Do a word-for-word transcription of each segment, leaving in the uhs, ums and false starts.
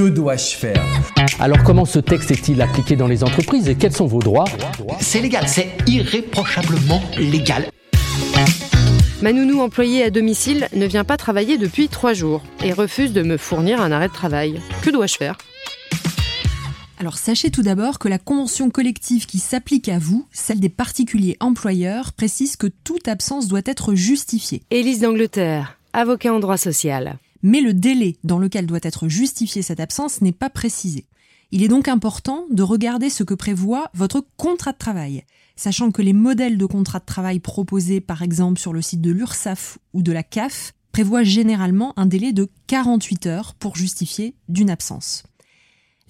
Que dois-je faire ? Alors comment ce texte est-il appliqué dans les entreprises et quels sont vos droits ? C'est légal, c'est irréprochablement légal. Ma nounou employée à domicile ne vient pas travailler depuis trois jours et refuse de me fournir un arrêt de travail. Que dois-je faire ? Alors sachez tout d'abord que la convention collective qui s'applique à vous, celle des particuliers employeurs, précise que toute absence doit être justifiée. Élise Dangleterre, avocat en droit social. Mais le délai dans lequel doit être justifiée cette absence n'est pas précisé. Il est donc important de regarder ce que prévoit votre contrat de travail, sachant que les modèles de contrat de travail proposés par exemple sur le site de l'URSSAF ou de la C A F prévoient généralement un délai de quarante-huit heures pour justifier d'une absence.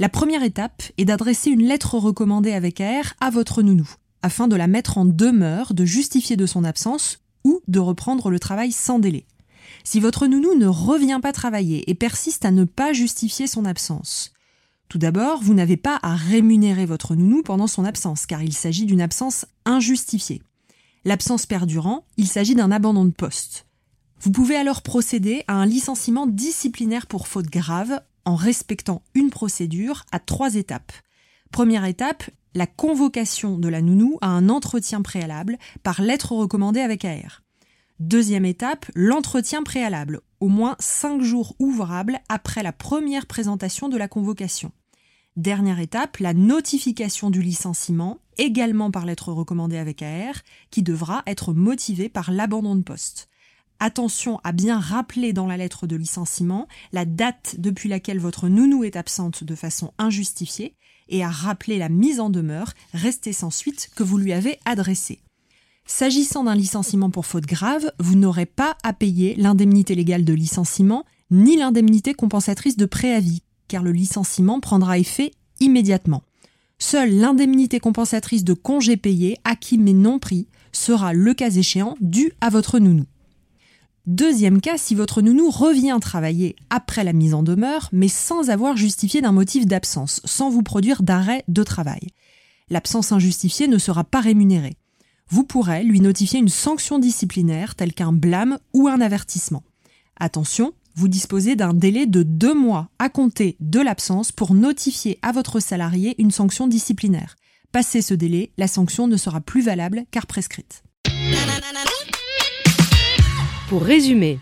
La première étape est d'adresser une lettre recommandée avec A R à votre nounou, afin de la mettre en demeure de justifier de son absence ou de reprendre le travail sans délai. Si votre nounou ne revient pas travailler et persiste à ne pas justifier son absence, tout d'abord, vous n'avez pas à rémunérer votre nounou pendant son absence, car il s'agit d'une absence injustifiée. L'absence perdurant, il s'agit d'un abandon de poste. Vous pouvez alors procéder à un licenciement disciplinaire pour faute grave, en respectant une procédure à trois étapes. Première étape, la convocation de la nounou à un entretien préalable par lettre recommandée avec A R. Deuxième étape, l'entretien préalable, au moins cinq jours ouvrables après la première présentation de la convocation. Dernière étape, la notification du licenciement, également par lettre recommandée avec A R, qui devra être motivée par l'abandon de poste. Attention à bien rappeler dans la lettre de licenciement la date depuis laquelle votre nounou est absente de façon injustifiée et à rappeler la mise en demeure, restée sans suite, que vous lui avez adressée. S'agissant d'un licenciement pour faute grave, vous n'aurez pas à payer l'indemnité légale de licenciement ni l'indemnité compensatrice de préavis, car le licenciement prendra effet immédiatement. Seule l'indemnité compensatrice de congé payé, acquis mais non pris, sera le cas échéant due à votre nounou. Deuxième cas, si votre nounou revient travailler après la mise en demeure, mais sans avoir justifié d'un motif d'absence, sans vous produire d'arrêt de travail. L'absence injustifiée ne sera pas rémunérée. Vous pourrez lui notifier une sanction disciplinaire telle qu'un blâme ou un avertissement. Attention, vous disposez d'un délai de deux mois à compter de l'absence pour notifier à votre salarié une sanction disciplinaire. Passé ce délai, la sanction ne sera plus valable car prescrite. Pour résumer,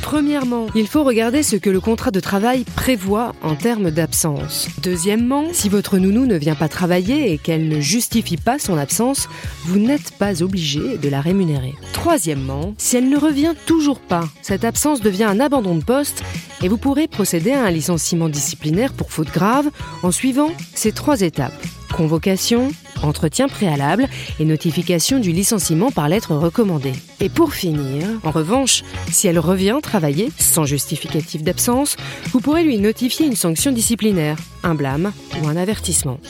premièrement, il faut regarder ce que le contrat de travail prévoit en termes d'absence. Deuxièmement, si votre nounou ne vient pas travailler et qu'elle ne justifie pas son absence, vous n'êtes pas obligé de la rémunérer. Troisièmement, si elle ne revient toujours pas, cette absence devient un abandon de poste et vous pourrez procéder à un licenciement disciplinaire pour faute grave en suivant ces trois étapes. Convocation, entretien préalable et notification du licenciement par lettre recommandée. Et pour finir, en revanche, si elle revient travailler sans justificatif d'absence, vous pourrez lui notifier une sanction disciplinaire, un blâme ou un avertissement.